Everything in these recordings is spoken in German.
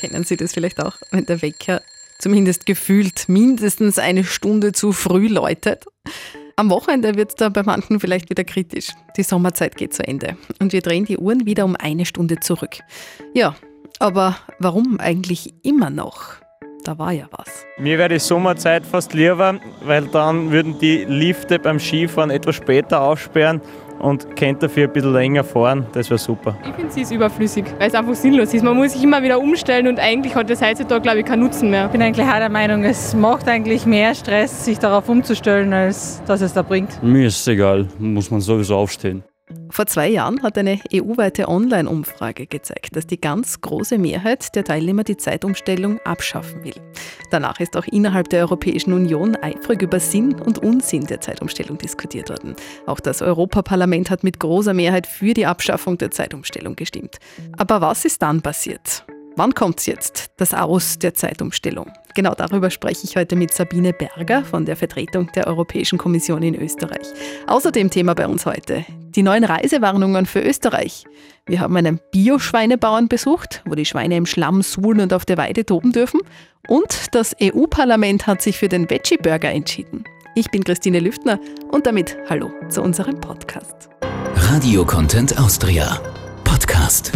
Kennen Sie das vielleicht auch, wenn der Wecker zumindest gefühlt mindestens eine Stunde zu früh läutet? Am Wochenende wird es da bei manchen vielleicht wieder kritisch. Die Sommerzeit geht zu Ende und wir drehen die Uhren wieder um eine Stunde zurück. Ja, aber warum eigentlich immer noch? Da war ja was. Mir wäre die Sommerzeit fast lieber, weil dann würden die Lifte beim Skifahren etwas später aufsperren und könnt dafür ein bisschen länger fahren. Das wäre super. Ich finde, sie ist überflüssig, weil es einfach sinnlos ist. Man muss sich immer wieder umstellen und eigentlich hat das heutzutage, glaube ich, keinen Nutzen mehr. Ich bin eigentlich auch der Meinung, es macht eigentlich mehr Stress, sich darauf umzustellen, als dass es da bringt. Mir ist es egal, muss man sowieso aufstehen. Vor 2 Jahren hat eine EU-weite Online-Umfrage gezeigt, dass die ganz große Mehrheit der Teilnehmer die Zeitumstellung abschaffen will. Danach ist auch innerhalb der Europäischen Union eifrig über Sinn und Unsinn der Zeitumstellung diskutiert worden. Auch das Europaparlament hat mit großer Mehrheit für die Abschaffung der Zeitumstellung gestimmt. Aber was ist dann passiert? Wann kommt's jetzt, das Aus der Zeitumstellung? Genau darüber spreche ich heute mit Sabine Berger von der Vertretung der Europäischen Kommission in Österreich. Außerdem Thema bei uns heute: die neuen Reisewarnungen für Österreich. Wir haben einen Bio-Schweinebauern besucht, wo die Schweine im Schlamm suhlen und auf der Weide toben dürfen. Und das EU-Parlament hat sich für den Veggie Burger entschieden. Ich bin Christine Lüftner und damit hallo zu unserem Podcast. Radio Content Austria Podcast.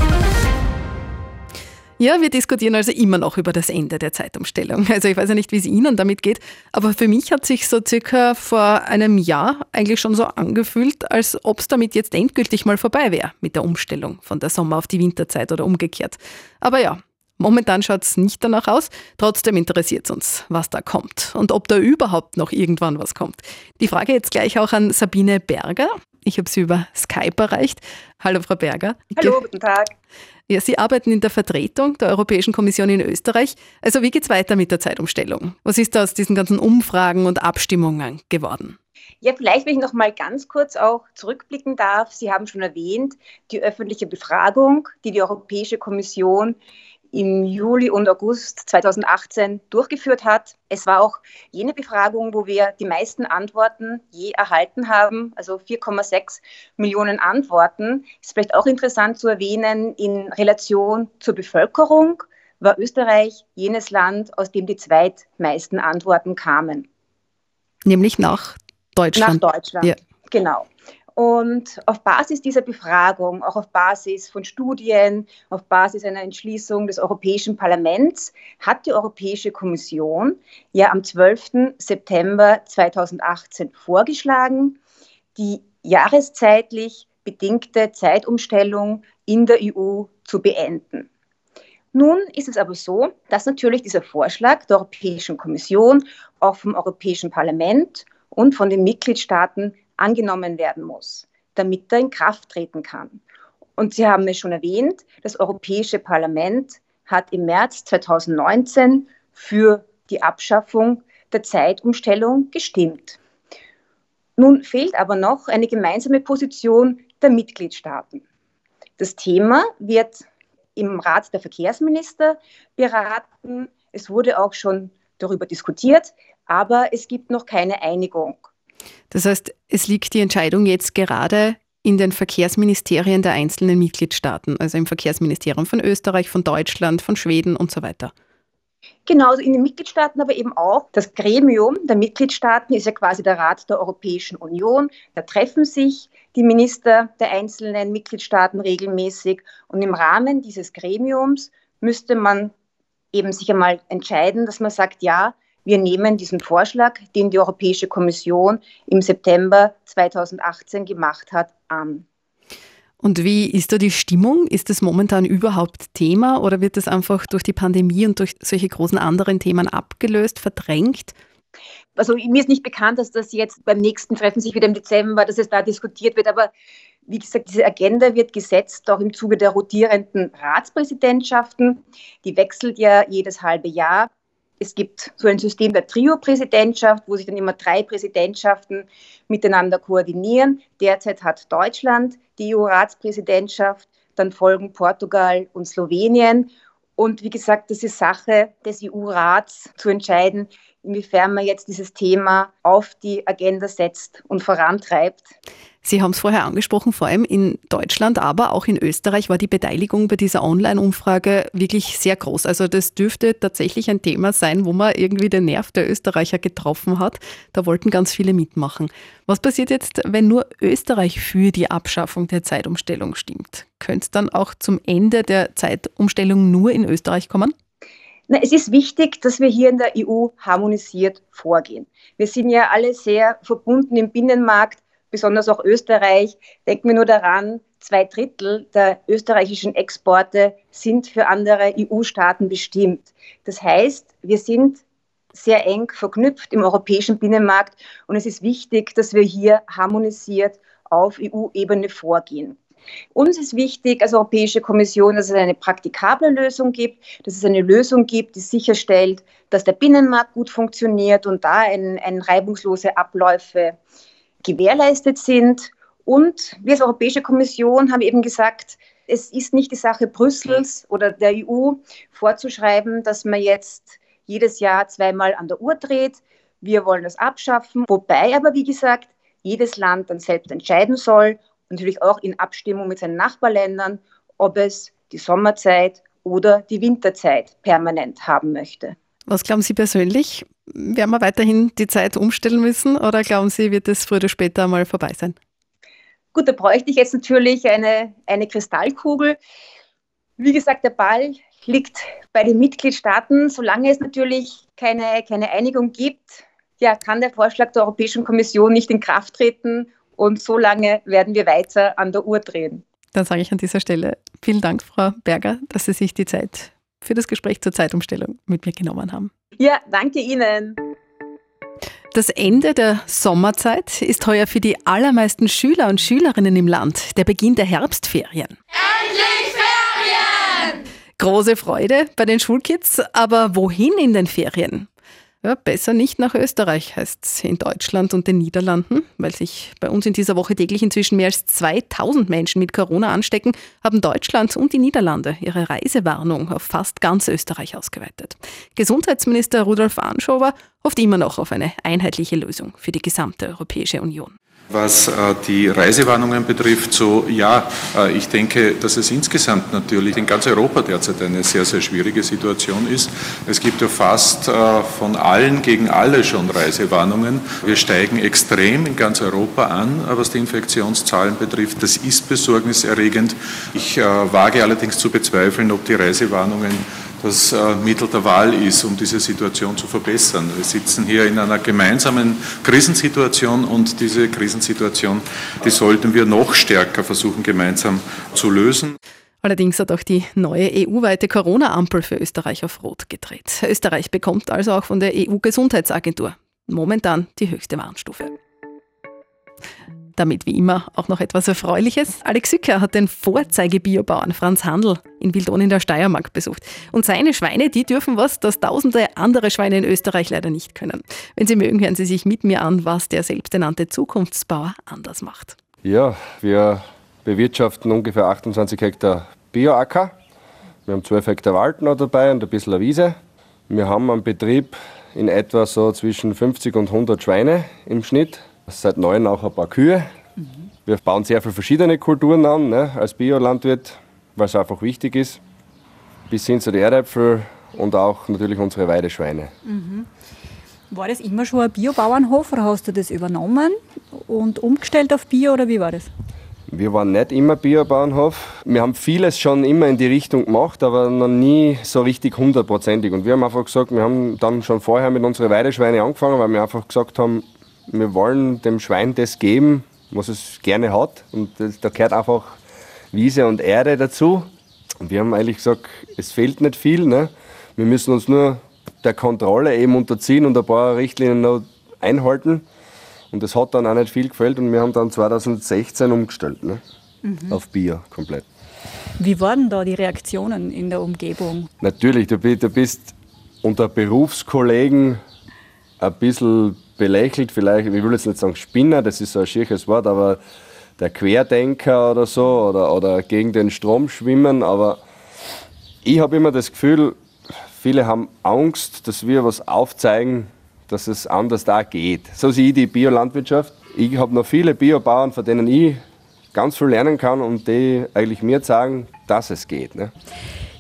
Ja, wir diskutieren also immer noch über das Ende der Zeitumstellung. Also ich weiß ja nicht, wie es Ihnen damit geht, aber für mich hat sich so circa vor einem Jahr eigentlich schon so angefühlt, als ob es damit jetzt endgültig mal vorbei wäre mit der Umstellung von der Sommer- auf die Winterzeit oder umgekehrt. Aber ja, momentan schaut es nicht danach aus. Trotzdem interessiert es uns, was da kommt und ob da überhaupt noch irgendwann was kommt. Die Frage jetzt gleich auch an Sabine Berger. Ich habe sie über Skype erreicht. Hallo, Frau Berger. Hallo, guten Tag. Ja, Sie arbeiten in der Vertretung der Europäischen Kommission in Österreich. Also wie geht es weiter mit der Zeitumstellung? Was ist da aus diesen ganzen Umfragen und Abstimmungen geworden? Ja, vielleicht, wenn ich noch mal ganz kurz auch zurückblicken darf. Sie haben schon erwähnt, die öffentliche Befragung, die Europäische Kommission im Juli und August 2018 durchgeführt hat. Es war auch jene Befragung, wo wir die meisten Antworten je erhalten haben, also 4,6 Millionen Antworten. Ist vielleicht auch interessant zu erwähnen, in Relation zur Bevölkerung war Österreich jenes Land, aus dem die zweitmeisten Antworten kamen. Nämlich nach Deutschland. Nach Deutschland, ja. Genau. Und auf Basis dieser Befragung, auch auf Basis von Studien, auf Basis einer Entschließung des Europäischen Parlaments, hat die Europäische Kommission ja am 12. September 2018 vorgeschlagen, die jahreszeitlich bedingte Zeitumstellung in der EU zu beenden. Nun ist es aber so, dass natürlich dieser Vorschlag der Europäischen Kommission auch vom Europäischen Parlament und von den Mitgliedstaaten angenommen werden muss, damit er in Kraft treten kann. Und Sie haben es schon erwähnt, das Europäische Parlament hat im März 2019 für die Abschaffung der Zeitumstellung gestimmt. Nun fehlt aber noch eine gemeinsame Position der Mitgliedstaaten. Das Thema wird im Rat der Verkehrsminister beraten. Es wurde auch schon darüber diskutiert, aber es gibt noch keine Einigung. Das heißt, es liegt die Entscheidung jetzt gerade in den Verkehrsministerien der einzelnen Mitgliedstaaten, also im Verkehrsministerium von Österreich, von Deutschland, von Schweden und so weiter. Genau, also in den Mitgliedstaaten, aber eben auch das Gremium der Mitgliedstaaten ist ja quasi der Rat der Europäischen Union. Da treffen sich die Minister der einzelnen Mitgliedstaaten regelmäßig und im Rahmen dieses Gremiums müsste man eben sich einmal entscheiden, dass man sagt, ja, wir nehmen diesen Vorschlag, den die Europäische Kommission im September 2018 gemacht hat, an. Und wie ist da die Stimmung? Ist das momentan überhaupt Thema oder wird das einfach durch die Pandemie und durch solche großen anderen Themen abgelöst, verdrängt? Also mir ist nicht bekannt, dass das jetzt beim nächsten Treffen sich wieder im Dezember, dass es da diskutiert wird, aber wie gesagt, diese Agenda wird gesetzt, auch im Zuge der rotierenden Ratspräsidentschaften. Die wechselt ja jedes halbe Jahr. Es gibt so ein System der Trio-Präsidentschaft, wo sich dann immer 3 Präsidentschaften miteinander koordinieren. Derzeit hat Deutschland die EU-Ratspräsidentschaft, dann folgen Portugal und Slowenien. Und wie gesagt, das ist Sache des EU-Rats zu entscheiden, inwiefern man jetzt dieses Thema auf die Agenda setzt und vorantreibt. Sie haben es vorher angesprochen, vor allem in Deutschland, aber auch in Österreich war die Beteiligung bei dieser Online-Umfrage wirklich sehr groß. Also das dürfte tatsächlich ein Thema sein, wo man irgendwie den Nerv der Österreicher getroffen hat. Da wollten ganz viele mitmachen. Was passiert jetzt, wenn nur Österreich für die Abschaffung der Zeitumstellung stimmt? Könnte es dann auch zum Ende der Zeitumstellung nur in Österreich kommen? Na, es ist wichtig, dass wir hier in der EU harmonisiert vorgehen. Wir sind ja alle sehr verbunden im Binnenmarkt, besonders auch Österreich. Denken wir nur daran, 2/3 der österreichischen Exporte sind für andere EU-Staaten bestimmt. Das heißt, wir sind sehr eng verknüpft im europäischen Binnenmarkt und es ist wichtig, dass wir hier harmonisiert auf EU-Ebene vorgehen. Uns ist wichtig als Europäische Kommission, dass es eine praktikable Lösung gibt, dass es eine Lösung gibt, die sicherstellt, dass der Binnenmarkt gut funktioniert und da ein reibungslose Abläufe gewährleistet sind. Und wir als Europäische Kommission haben eben gesagt, es ist nicht die Sache Brüssels oder der EU vorzuschreiben, dass man jetzt jedes Jahr zweimal an der Uhr dreht. Wir wollen das abschaffen, wobei aber, wie gesagt, jedes Land dann selbst entscheiden soll, natürlich auch in Abstimmung mit seinen Nachbarländern, ob es die Sommerzeit oder die Winterzeit permanent haben möchte. Was glauben Sie persönlich? Werden wir weiterhin die Zeit umstellen müssen oder glauben Sie, wird es früher oder später mal vorbei sein? Gut, da bräuchte ich jetzt natürlich eine Kristallkugel. Wie gesagt, der Ball liegt bei den Mitgliedstaaten. Solange es natürlich keine Einigung gibt, ja, kann der Vorschlag der Europäischen Kommission nicht in Kraft treten. Und so lange werden wir weiter an der Uhr drehen. Dann sage ich an dieser Stelle vielen Dank, Frau Berger, dass Sie sich die Zeit für das Gespräch zur Zeitumstellung mit mir genommen haben. Ja, danke Ihnen. Das Ende der Sommerzeit ist heuer für die allermeisten Schüler und Schülerinnen im Land der Beginn der Herbstferien. Endlich Ferien! Große Freude bei den Schulkids, aber wohin in den Ferien? Ja, besser nicht nach Österreich, heißt es in Deutschland und den Niederlanden. Weil sich bei uns in dieser Woche täglich inzwischen mehr als 2000 Menschen mit Corona anstecken, haben Deutschland und die Niederlande ihre Reisewarnung auf fast ganz Österreich ausgeweitet. Gesundheitsminister Rudolf Anschober hofft immer noch auf eine einheitliche Lösung für die gesamte Europäische Union. Was die Reisewarnungen betrifft, so ja, ich denke, dass es insgesamt natürlich in ganz Europa derzeit eine sehr, sehr schwierige Situation ist. Es gibt ja fast von allen gegen alle schon Reisewarnungen. Wir steigen extrem in ganz Europa an, was die Infektionszahlen betrifft. Das ist besorgniserregend. Ich wage allerdings zu bezweifeln, ob die Reisewarnungen das Mittel der Wahl ist, um diese Situation zu verbessern. Wir sitzen hier in einer gemeinsamen Krisensituation und diese Krisensituation, die sollten wir noch stärker versuchen, gemeinsam zu lösen. Allerdings hat auch die neue EU-weite Corona-Ampel für Österreich auf Rot gedreht. Österreich bekommt also auch von der EU-Gesundheitsagentur momentan die höchste Warnstufe. Damit wie immer auch noch etwas Erfreuliches. Alex Sücker hat den Vorzeigebiobauern Franz Handel in Wildon in der Steiermark besucht. Und seine Schweine, die dürfen was, das tausende andere Schweine in Österreich leider nicht können. Wenn Sie mögen, hören Sie sich mit mir an, was der selbsternannte Zukunftsbauer anders macht. Ja, wir bewirtschaften ungefähr 28 Hektar Bioacker. Wir haben 12 Hektar Wald noch dabei und ein bisschen Wiese. Wir haben am Betrieb in etwa so zwischen 50 und 100 Schweine im Schnitt. Seit 9 auch ein paar Kühe. Wir bauen sehr viele verschiedene Kulturen an, ne, als Biolandwirt, weil es einfach wichtig ist. Bis hin zu den Erdäpfeln und auch natürlich unsere Weideschweine. Mhm. War das immer schon ein Biobauernhof oder hast du das übernommen und umgestellt auf Bio oder wie war das? Wir waren nicht immer Biobauernhof. Wir haben vieles schon immer in die Richtung gemacht, aber noch nie so richtig 100%. Und wir haben einfach gesagt, wir haben dann schon vorher mit unseren Weideschweinen angefangen, weil wir einfach gesagt haben, wir wollen dem Schwein das geben, was es gerne hat. Und da gehört einfach Wiese und Erde dazu. Und wir haben eigentlich gesagt, es fehlt nicht viel. Ne? Wir müssen uns nur der Kontrolle eben unterziehen und ein paar Richtlinien noch einhalten. Und das hat dann auch nicht viel gefällt. Und wir haben dann 2016 umgestellt, ne? Auf Bio komplett. Wie waren da die Reaktionen in der Umgebung? Natürlich, du bist unter Berufskollegen ein bisschen belächelt, vielleicht, ich will jetzt nicht sagen Spinner, das ist so ein schieres Wort, aber der Querdenker oder so oder gegen den Strom schwimmen, aber ich habe immer das Gefühl, viele haben Angst, dass wir was aufzeigen, dass es anders da geht. So sehe ich die Biolandwirtschaft. Ich habe noch viele Biobauern, von denen ich ganz viel lernen kann und die eigentlich mir sagen, dass es geht. Ne?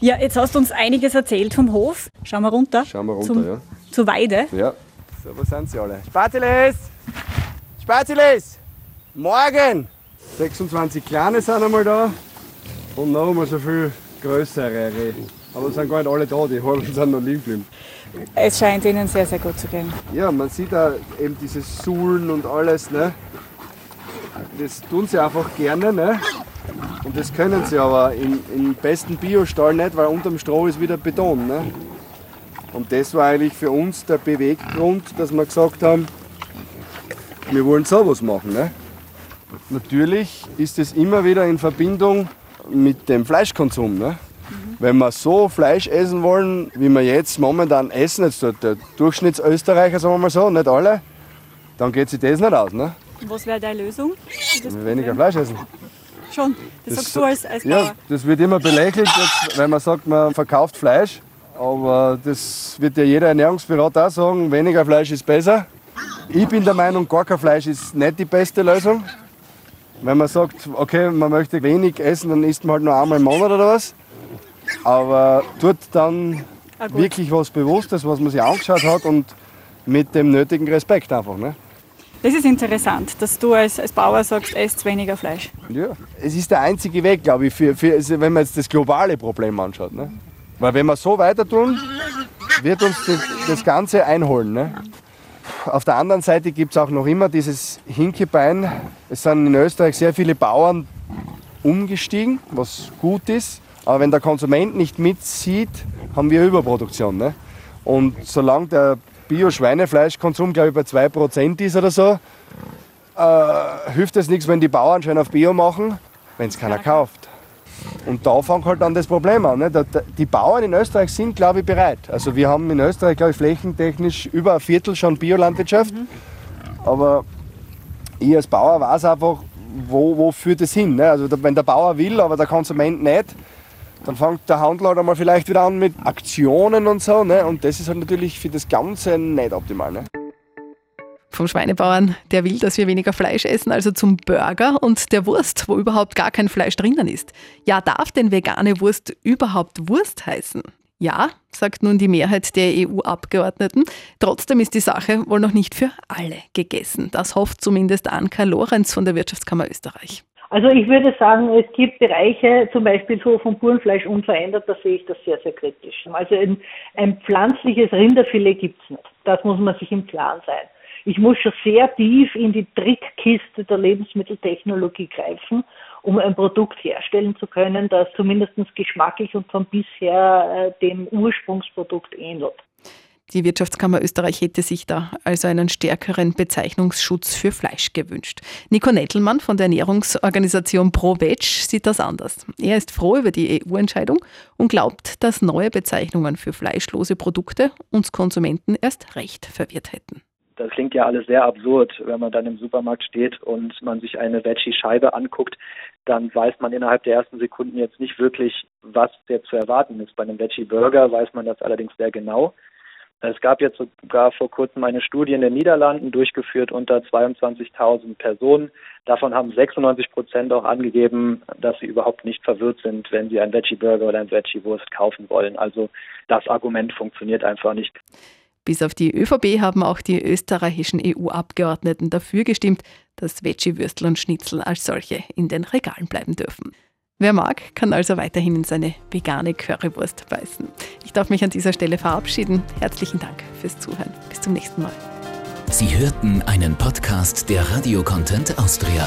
Ja, jetzt hast du uns einiges erzählt vom Hof. Schauen wir runter. Schauen wir runter, ja. Zur Weide. Ja. So, wo sind sie alle? Spazilis! Spazilis! Morgen! 26 kleine sind einmal da und noch einmal so viel größere Rehe. Aber es sind gar nicht alle da, die halben sind noch liegen geblieben. Es scheint ihnen sehr, sehr gut zu gehen. Ja, man sieht da eben diese Suhlen und alles, ne? Das tun sie einfach gerne, ne? Und das können sie aber im besten Biostall nicht, weil unter dem Stroh ist wieder Beton. Ne? Und das war eigentlich für uns der Beweggrund, dass wir gesagt haben, wir wollen sowas machen. Ne? Natürlich ist es immer wieder in Verbindung mit dem Fleischkonsum. Ne? Wenn wir so Fleisch essen wollen, wie wir jetzt momentan essen, jetzt der Durchschnittsösterreicher, sagen wir mal so, nicht alle, dann geht sich das nicht aus. Ne? Was wäre deine Lösung? Weniger Fleisch essen. Schon, das sagst du als Bauer. Ja, das wird immer belächelt, jetzt, wenn man sagt, man verkauft Fleisch. Aber das wird ja jeder Ernährungsberater auch sagen, weniger Fleisch ist besser. Ich bin der Meinung, gar kein Fleisch ist nicht die beste Lösung. Wenn man sagt, okay, man möchte wenig essen, dann isst man halt nur einmal im Monat oder was. Aber tut dann wirklich was Bewusstes, was man sich angeschaut hat und mit dem nötigen Respekt einfach. Ne? Das ist interessant, dass du als Bauer sagst, esst weniger Fleisch. Ja, es ist der einzige Weg, glaube ich, wenn man jetzt das globale Problem anschaut. Ne? Weil wenn wir so weiter tun, wird uns das Ganze einholen. Ne? Auf der anderen Seite gibt es auch noch immer dieses Hinkebein. Es sind in Österreich sehr viele Bauern umgestiegen, was gut ist. Aber wenn der Konsument nicht mitzieht, haben wir Überproduktion. Ne? Und solange der Bio-Schweinefleischkonsum, glaube ich, bei 2% ist oder so, hilft es nichts, wenn die Bauern schön auf Bio machen, wenn es keiner kauft. Und da fängt halt dann das Problem an. Ne? Die Bauern in Österreich sind, glaube ich, bereit. Also wir haben in Österreich, glaube ich, flächentechnisch über ein Viertel schon Biolandwirtschaft. Mhm. Aber ich als Bauer weiß einfach, wo führt es hin. Ne? Also wenn der Bauer will, aber der Konsument nicht, dann fängt der Handel halt einmal vielleicht wieder an mit Aktionen und so. Ne? Und das ist halt natürlich für das Ganze nicht optimal. Ne? Vom Schweinebauern, der will, dass wir weniger Fleisch essen, also zum Burger und der Wurst, wo überhaupt gar kein Fleisch drinnen ist. Ja, darf denn vegane Wurst überhaupt Wurst heißen? Ja, sagt nun die Mehrheit der EU-Abgeordneten. Trotzdem ist die Sache wohl noch nicht für alle gegessen. Das hofft zumindest Anka Lorenz von der Wirtschaftskammer Österreich. Also ich würde sagen, es gibt Bereiche, zum Beispiel so vom Burenfleisch unverändert, da sehe ich das sehr, sehr kritisch. Also ein pflanzliches Rinderfilet gibt es nicht. Das muss man sich im Klaren sein. Ich muss schon sehr tief in die Trickkiste der Lebensmitteltechnologie greifen, um ein Produkt herstellen zu können, das zumindest geschmacklich und von bisher dem Ursprungsprodukt ähnelt. Die Wirtschaftskammer Österreich hätte sich da also einen stärkeren Bezeichnungsschutz für Fleisch gewünscht. Nico Nettelmann von der Ernährungsorganisation ProVeg sieht das anders. Er ist froh über die EU-Entscheidung und glaubt, dass neue Bezeichnungen für fleischlose Produkte uns Konsumenten erst recht verwirrt hätten. Das klingt ja alles sehr absurd, wenn man dann im Supermarkt steht und man sich eine Veggie-Scheibe anguckt, dann weiß man innerhalb der ersten Sekunden jetzt nicht wirklich, was jetzt zu erwarten ist. Bei einem Veggie-Burger weiß man das allerdings sehr genau. Es gab jetzt sogar vor kurzem eine Studie in den Niederlanden, durchgeführt unter 22.000 Personen. Davon haben 96% auch angegeben, dass sie überhaupt nicht verwirrt sind, wenn sie einen Veggie-Burger oder eine Veggie-Wurst kaufen wollen. Also das Argument funktioniert einfach nicht. Bis auf die ÖVP haben auch die österreichischen EU-Abgeordneten dafür gestimmt, dass Veggie-Würstel und Schnitzel als solche in den Regalen bleiben dürfen. Wer mag, kann also weiterhin in seine vegane Currywurst beißen. Ich darf mich an dieser Stelle verabschieden. Herzlichen Dank fürs Zuhören. Bis zum nächsten Mal. Sie hörten einen Podcast der Radio Content Austria.